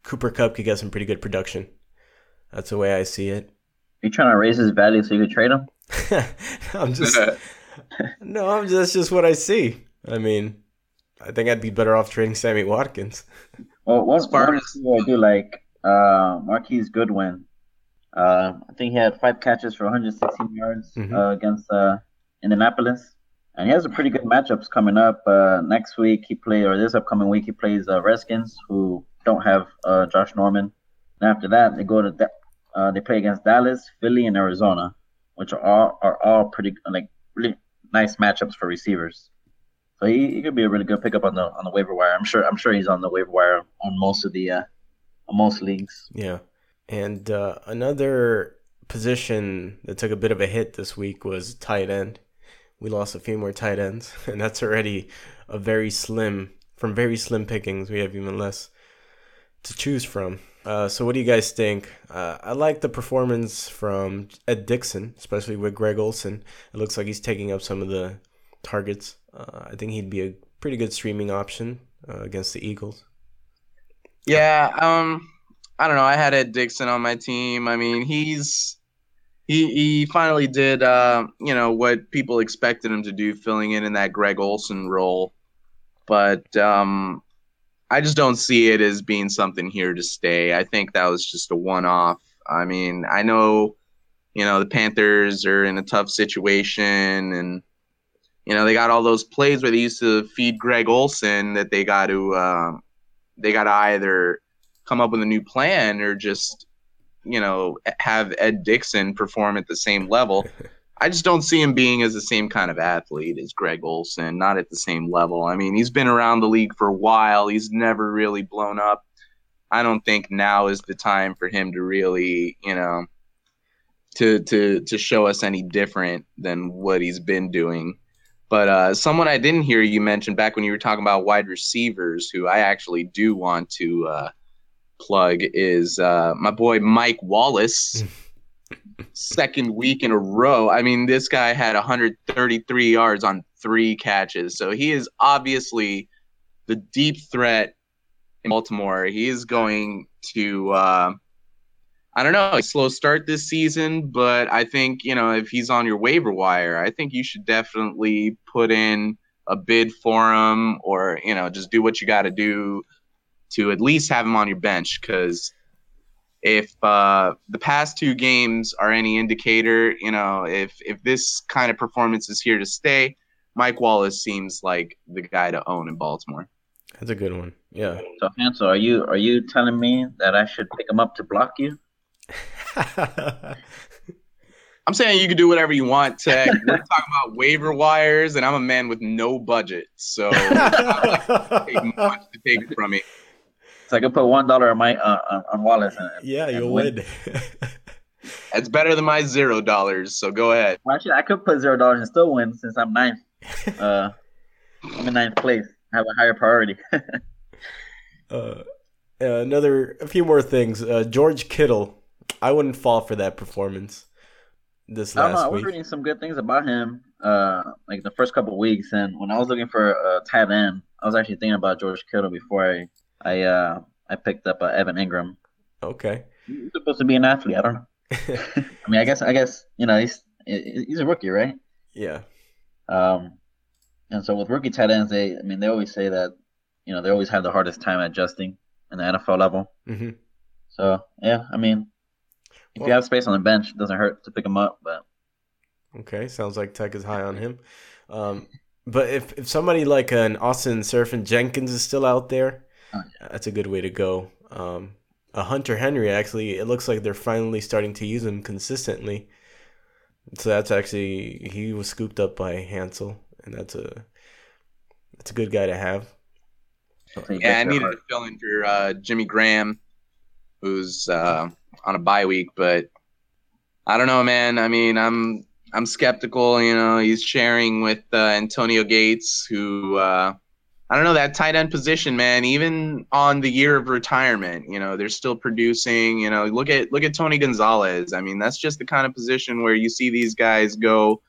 Cooper Kupp could get some pretty good production. That's the way I see it. Are you trying to raise his value so you could trade him? I'm just... No, that's just what I see. I mean, I think I'd be better off trading Sammy Watkins. Well, one I do like Marquise Goodwin. I think he had 5 catches for 116 yards against Indianapolis, and he has a pretty good matchups coming up. This upcoming week he plays Redskins, who don't have Josh Norman. And after that, they go to they play against Dallas, Philly, and Arizona, which are all pretty really nice matchups for receivers, so he could be a really good pickup on the waiver wire. I'm sure he's on the waiver wire on most of the most leagues. Yeah, and another position that took a bit of a hit this week was tight end. We lost a few more tight ends, and that's already a very slim pickings. We have even less to choose from. So what do you guys think? I like the performance from Ed Dixon, especially with Greg Olsen. It looks like he's taking up some of the targets. I think he'd be a pretty good streaming option against the Eagles. Yeah, I don't know. I had Ed Dixon on my team. I mean, he finally did you know, what people expected him to do, filling in that Greg Olsen role. But I just don't see it as being something here to stay. I think that was just a one-off. I mean, I know, you know, the Panthers are in a tough situation, and, you know, they got all those plays where they used to feed Greg Olsen that they got to either come up with a new plan or just, you know, have Ed Dixon perform at the same level. I just don't see him being as the same kind of athlete as Greg Olsen, not at the same level. I mean, he's been around the league for a while. He's never really blown up. I don't think now is the time for him to really, you know, to show us any different than what he's been doing. But someone I didn't hear you mention back when you were talking about wide receivers, who I actually do want to plug, is my boy Mike Wallace. Second week in a row. I mean, this guy had 133 yards on 3 catches. So he is obviously the deep threat in Baltimore. He is going to, I don't know, a slow start this season, but I think, you know, if he's on your waiver wire, I think you should definitely put in a bid for him, or, you know, just do what you got to do to at least have him on your bench, because if the past 2 games are any indicator, you know, if this kind of performance is here to stay, Mike Wallace seems like the guy to own in Baltimore. That's a good one. Yeah. So, Hansel, are you telling me that I should pick him up to block you? I'm saying you can do whatever you want, Tech. We're talking about waiver wires, and I'm a man with no budget, so I don't like to take much to take it from me. So I could put $1 on my on Wallace. Yeah, you'll win. That's better than my $0. So go ahead. Well, actually, I could put $0 and still win since I'm ninth. I'm in ninth place. I have a higher priority. A few more things. George Kittle, I wouldn't fall for that performance this last week. I was reading some good things about him, like the first couple of weeks, and when I was looking for a tight end, I was actually thinking about George Kittle before I picked up Evan Engram. Okay. He's supposed to be an athlete. I don't know. I mean, I guess you know, he's a rookie, right? Yeah. And so with rookie tight ends, they always say that, you know, they always have the hardest time adjusting in the NFL level. Mm-hmm. So yeah, I mean, if you have space on the bench, it doesn't hurt to pick him up. But okay, sounds like Tech is high on him. But if somebody like an Austin Surfing Jenkins is still out there. Oh, yeah. That's a good way to go. Hunter Henry, actually, it looks like they're finally starting to use him consistently. So that's actually, he was scooped up by Hansel, and that's a good guy to have. Yeah, I needed to fill in for Jimmy Graham, who's on a bye week, but I don't know, man. I mean, I'm skeptical. You know, he's sharing with Antonio Gates, who. I don't know, that tight end position, man, even on the year of retirement, you know, they're still producing. You know, look at Tony Gonzalez. I mean, that's just the kind of position where you see these guys go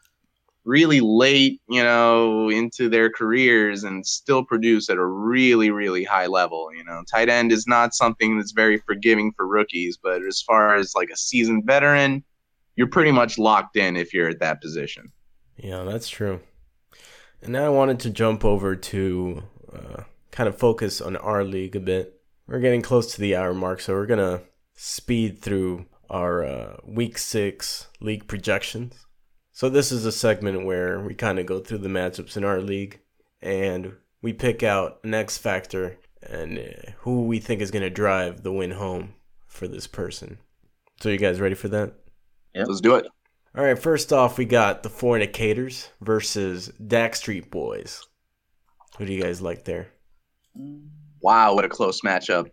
really late, you know, into their careers and still produce at a really, really high level. You know, tight end is not something that's very forgiving for rookies, but as far as like a seasoned veteran, you're pretty much locked in if you're at that position. Yeah, that's true. And now I wanted to jump over to kind of focus on our league a bit. We're getting close to the hour mark, so we're going to speed through our Week 6 league projections. So this is a segment where we kind of go through the matchups in our league, and we pick out an X factor and who we think is going to drive the win home for this person. So you guys ready for that? Yeah, let's do it. All right, first off, we got the Fornicators versus Dak Street Boys. Who do you guys like there? Wow, what a close matchup.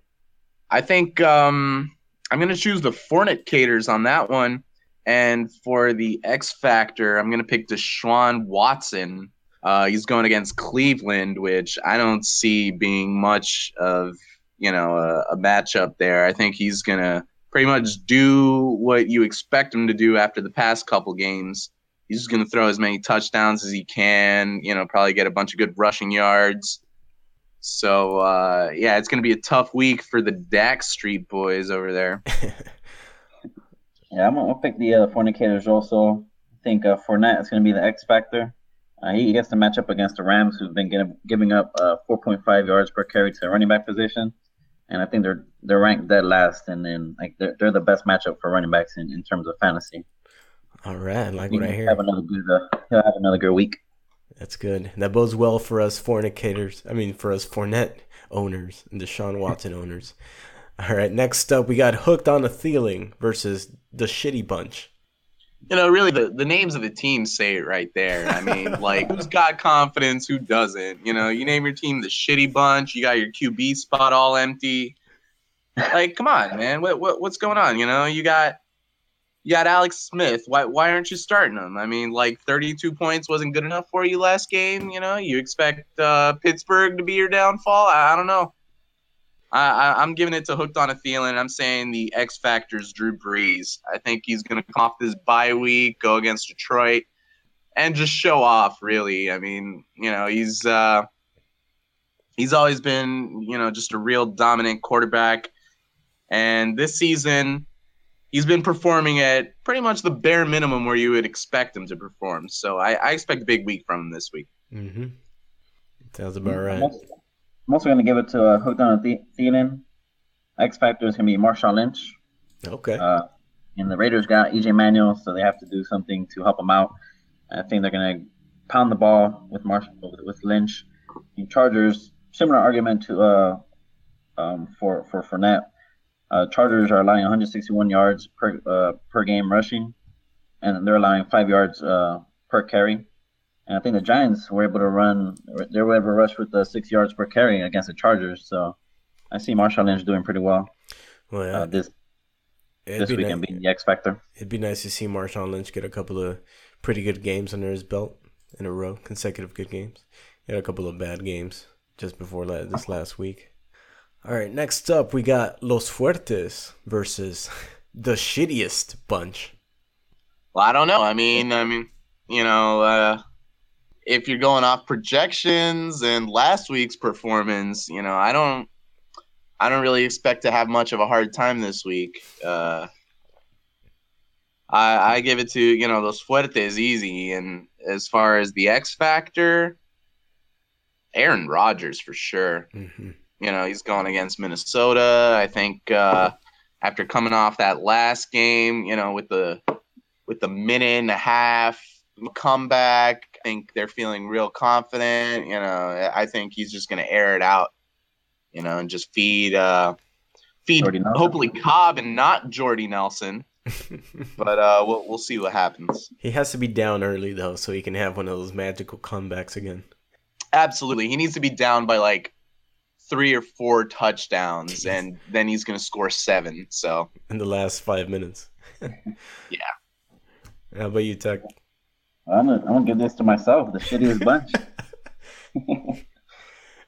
I think I'm going to choose the Fornicators on that one. And for the X Factor, I'm going to pick Deshaun Watson. He's going against Cleveland, which I don't see being much of, you know, a matchup there. I think he's going to pretty much do what you expect him to do after the past couple games. He's just going to throw as many touchdowns as he can, you know, probably get a bunch of good rushing yards. So, yeah, it's going to be a tough week for the Dak Street Boys over there. Yeah, I'm going to pick the Fornicators also. I think Fournette is going to be the X factor. He gets to match up against the Rams, who've been giving up 4.5 yards per carry to the running back position. And I think they're ranked dead last, and then like they're the best matchup for running backs in terms of fantasy. All right, like what I hear. He'll have another good week. That's good. That bodes well for us Fournette owners and Deshaun Watson owners. All right, next up we got Hooked on a Thielen versus the Shitty Bunch. You know, really, the names of the teams say it right there. I mean, like, who's got confidence? Who doesn't? You know, you name your team the Shitty Bunch. You got your QB spot all empty. Like, come on, man. What's going on? You know, you got Alex Smith. Why aren't you starting him? I mean, like 32 points wasn't good enough for you last game. You know, you expect Pittsburgh to be your downfall. I don't know. I'm giving it to Hooked on a Thielen. I'm saying the X Factor's Drew Brees. I think he's going to come off this bye week, go against Detroit, and just show off, really. I mean, you know, he's always been, you know, just a real dominant quarterback. And this season, he's been performing at pretty much the bare minimum where you would expect him to perform. So I expect a big week from him this week. Mm-hmm. Sounds about right. I'm also going to give it to Hooked on Thielen. X Factor is going to be Marshawn Lynch. Okay. And the Raiders got E.J. Manuel, so they have to do something to help him out. I think they're going to pound the ball with Lynch. The Chargers, similar argument to for Fournette. Chargers are allowing 161 yards per game rushing, and they're allowing 5 yards per carry. And I think the Giants were able to rush with 6 yards per carry against the Chargers. So I see Marshawn Lynch doing pretty well. Well, yeah. This weekend being the X Factor. It'd be nice to see Marshawn Lynch get a couple of pretty good games under his belt in a row, consecutive good games. He had a couple of bad games just before this last week. All right, next up we got Los Fuertes versus the shittiest bunch. Well, I don't know. I mean, you know, if you're going off projections and last week's performance, you know, I don't really expect to have much of a hard time this week. I give it to, you know, Los Fuertes easy. And as far as the X Factor, Aaron Rodgers for sure. Mm-hmm. You know, he's going against Minnesota. I think after coming off that last game, you know, with the minute and a half comeback, I think they're feeling real confident. You know, I think he's just going to air it out, you know, and just feed hopefully Cobb and not Jordy Nelson. But we'll see what happens. He has to be down early, though, so he can have one of those magical comebacks again. Absolutely. He needs to be down by, like, 3 or 4 touchdowns, and then he's going to score 7. So in the last 5 minutes. Yeah. How about you, Tuck? I'm gonna give this to myself, the shittiest bunch. I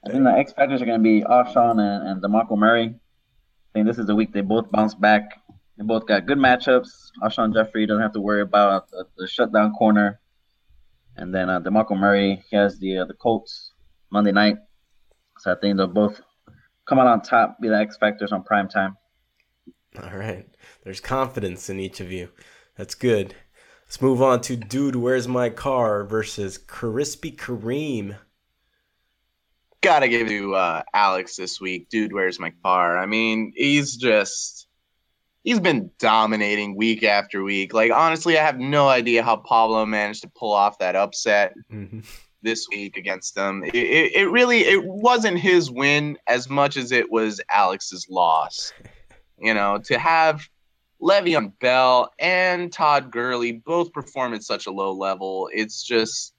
think the X Factors are going to be Alshon and DeMarco Murray. I think this is the week they both bounce back. They both got good matchups. Alshon Jeffery doesn't have to worry about the shutdown corner. And then DeMarco Murray, he has the Colts Monday night. So I think they'll both come out on top, be the X Factors on prime time. All right. There's confidence in each of you. That's good. Let's move on to Dude, Where's My Car versus Krispy Kreme. Got to give you Alex this week. Dude, Where's My Car? I mean, he's been dominating week after week. Like, honestly, I have no idea how Pablo managed to pull off that upset. Mm-hmm. This week against them. It really wasn't his win as much as it was Alex's loss. You know, to have Le'Veon Bell and Todd Gurley both perform at such a low level, it's just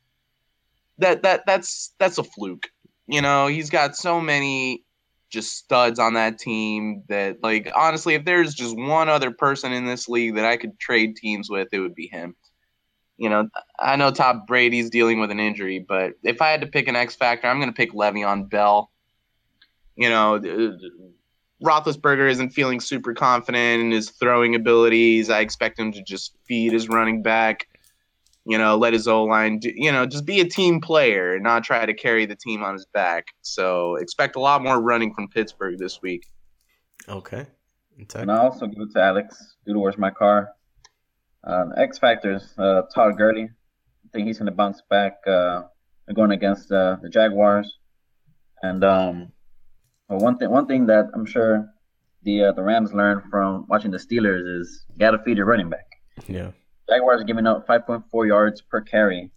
that's a fluke. You know, he's got so many just studs on that team that, like, honestly, if there's just one other person in this league that I could trade teams with, it would be him. You know, I know Tom Brady's dealing with an injury, but if I had to pick an X Factor, I'm going to pick Le'Veon Bell. You know, Roethlisberger isn't feeling super confident in his throwing abilities. I expect him to just feed his running back, you know, let his O-line, just be a team player and not try to carry the team on his back. So expect a lot more running from Pittsburgh this week. Okay. And I also give it to Alex. Dude, Where's My Car? X Factors, Todd Gurley. I think he's going to bounce back going against the Jaguars. And one thing that I'm sure the Rams learned from watching the Steelers is got to feed your running back. Yeah. Jaguars are giving up 5.4 yards per carry.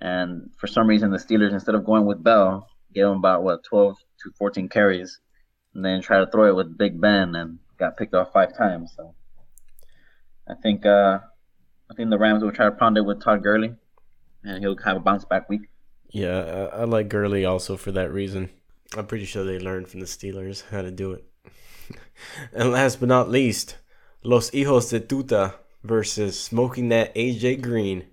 And for some reason, the Steelers, instead of going with Bell, gave him about, 12 to 14 carries. And then tried to throw it with Big Ben and got picked off 5 times, so. I think the Rams will try to pound it with Todd Gurley, and he'll have a bounce back week. Yeah, I like Gurley also for that reason. I'm pretty sure they learned from the Steelers how to do it. And last but not least, Los Hijos de Tuta versus Smoking That AJ Green.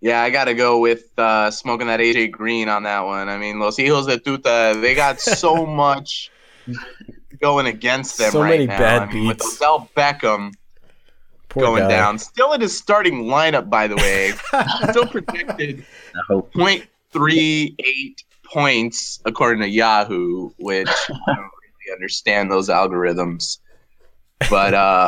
Yeah, I got to go with Smoking That AJ Green on that one. I mean, Los Hijos de Tuta, they got so much going against them so right many now. Bad beats. With Odell Beckham Poor going guy. Down. Still in his starting lineup, by the way. Still projected 0.38 points, according to Yahoo, which I don't really understand those algorithms. But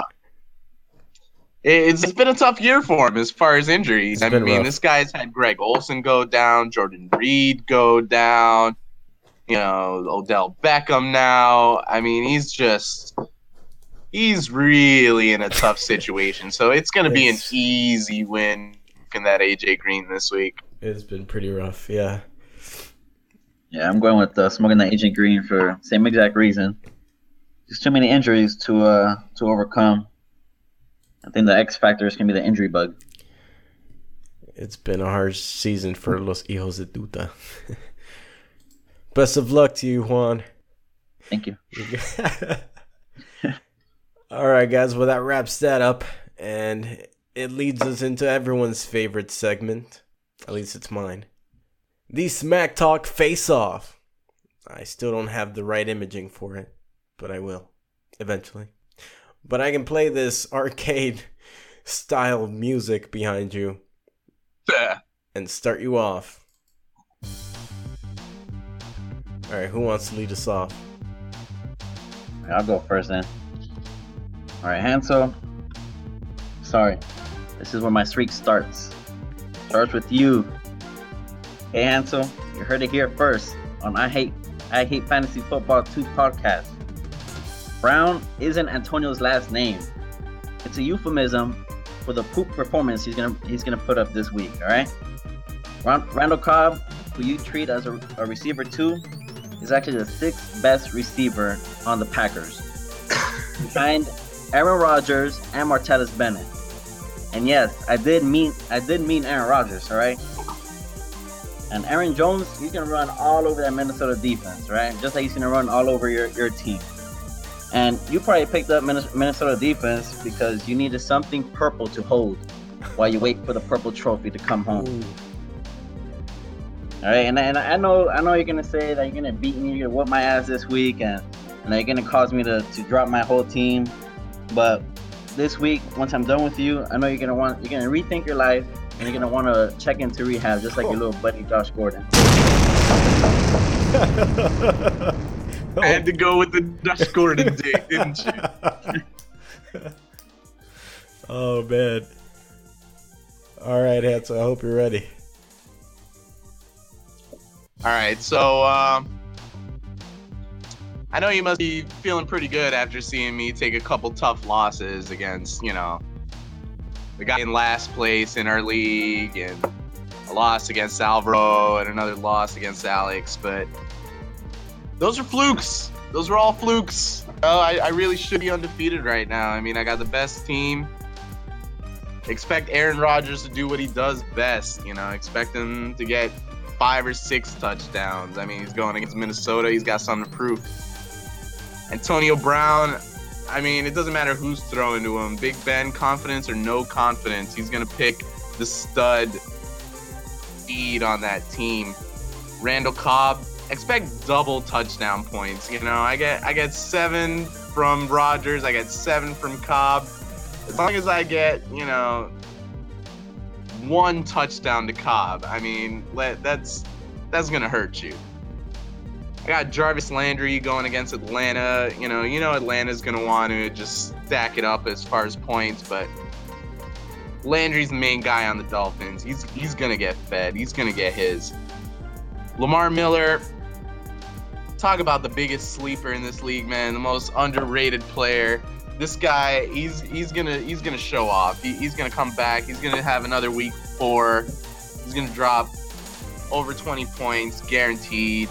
it's been a tough year for him as far as injuries. I mean, rough. This guy's had Greg Olsen go down, Jordan Reed go down, you know, Odell Beckham now. I mean, he's really in a tough situation. So it's going to be an easy win in that AJ Green this week. It's been pretty rough, yeah. Yeah, I'm going with Smoking That AJ Green for same exact reason. Just too many injuries to overcome. I think the X factor is going to be the injury bug. It's been a hard season for Los Hijos de Tuta. Best of luck to you, Juan. Thank you. All right, guys. Well, that wraps that up. And it leads us into everyone's favorite segment. At least it's mine. The Smack Talk Face-Off. I still don't have the right imaging for it, but I will eventually. But I can play this arcade-style music behind you and start you off. All right, who wants to lead us off? I'll go first then. All right, Hansel. Sorry, this is where my streak starts. Starts with you. Hey Hansel, you heard it here first on I Hate Fantasy Football 2 podcast. Brown isn't Antonio's last name. It's a euphemism for the poop performance he's gonna put up this week. All right. Randall Cobb, who you treat as a receiver too, is actually the sixth best receiver on the Packers, behind Aaron Rodgers and Martellus Bennett. And yes, I did mean Aaron Rodgers. All right. And Aaron Jones, he's going to run all over that Minnesota defense, right? Just like he's going to run all over your team. And you probably picked up Minnesota defense because you needed something purple to hold while you wait for the purple trophy to come home. Ooh. All right, and I know you're going to say that you're going to beat me, you're going to whip my ass this week, and that you're going to cause me to drop my whole team. But this week, once I'm done with you, I know you're going to rethink your life. And you're going to want to check into rehab just like your little buddy Josh Gordon. I had to go with the Josh Gordon dig, didn't you? Oh, man. All right, Hansel, I hope you're ready. All right, so I know you must be feeling pretty good after seeing me take a couple tough losses against, you know, the guy in last place in our league, and a loss against Alvaro and another loss against Alex. But those are flukes. Those are all flukes. I really should be undefeated right now. I mean, I got the best team. Expect Aaron Rodgers to do what he does best. You know, expect him to get 5 or 6 touchdowns. I mean, he's going against Minnesota. He's got something to prove. Antonio Brown, I mean, it doesn't matter who's throwing to him. Big Ben, confidence or no confidence, he's going to pick the stud lead on that team. Randall Cobb, expect double touchdown points. You know, I get 7 from Rodgers. I get 7 from Cobb. As long as I get, you know, 1 touchdown to Cobb, I mean, that's going to hurt you. I got Jarvis Landry going against Atlanta. You know Atlanta's going to want to just stack it up as far as points, but Landry's the main guy on the Dolphins. He's going to get fed. He's going to get his. Lamar Miller, talk about the biggest sleeper in this league, man, the most underrated player. This guy, he's going to show off. He's going to come back. He's going to have another week 4. He's going to drop over 20 points, guaranteed.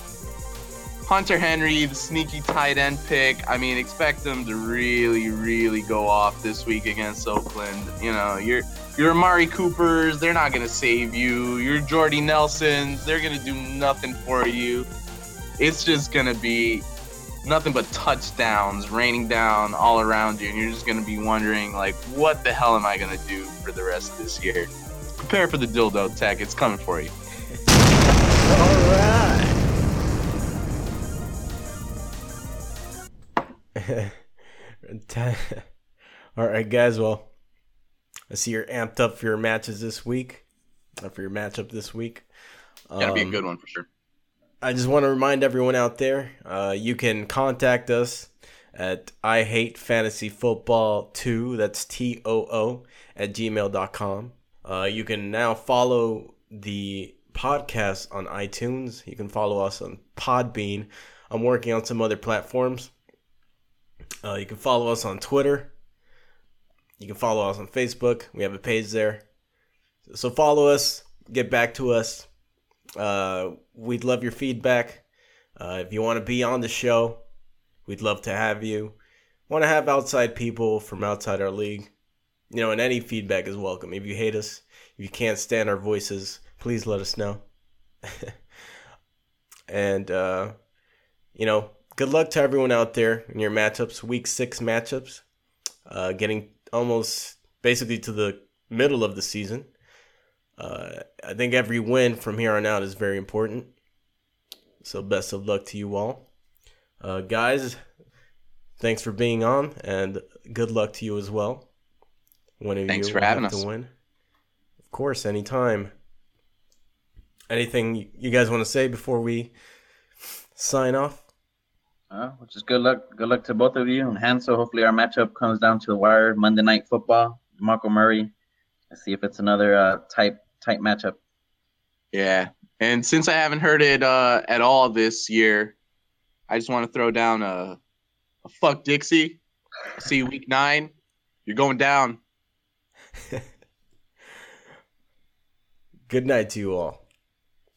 Hunter Henry, the sneaky tight end pick. I mean, expect them to really, really go off this week against Oakland. You know, your Amari Coopers, they're not going to save you. Your Jordy Nelsons, they're going to do nothing for you. It's just going to be nothing but touchdowns raining down all around you, and you're just going to be wondering, like, what the hell am I going to do for the rest of this year? Prepare for the dildo tech. It's coming for you. All right. All right, guys. Well, I see you're amped up for your matches this week. For your matchup this week. Gotta be a good one for sure. I just want to remind everyone out there, you can contact us at IHateFantasyFootball2, that's TOO, at gmail.com. You can now follow the podcast on iTunes. You can follow us on Podbean. I'm working on some other platforms. You can follow us on Twitter. You can follow us on Facebook. We have a page there. So follow us. Get back to us. We'd love your feedback. If you want to be on the show, we'd love to have you. Want to have outside people from outside our league, you know, and any feedback is welcome. If you hate us, if you can't stand our voices, please let us know. And, you know, good luck to everyone out there in your matchups, week 6 matchups, getting almost basically to the middle of the season. I think every win from here on out is very important. So best of luck to you all. Guys, thanks for being on, and good luck to you as well. Thanks for having us. Win. Of course, anytime. Anything you guys want to say before we sign off? Which is good luck. Good luck to both of you. And Hansel, hopefully our matchup comes down to the wire. Monday Night Football, DeMarco Murray. Let's see if it's another tight matchup. Yeah, and since I haven't heard it at all this year, I just want to throw down a fuck Dixie. See, week 9, you're going down. Good night to you all.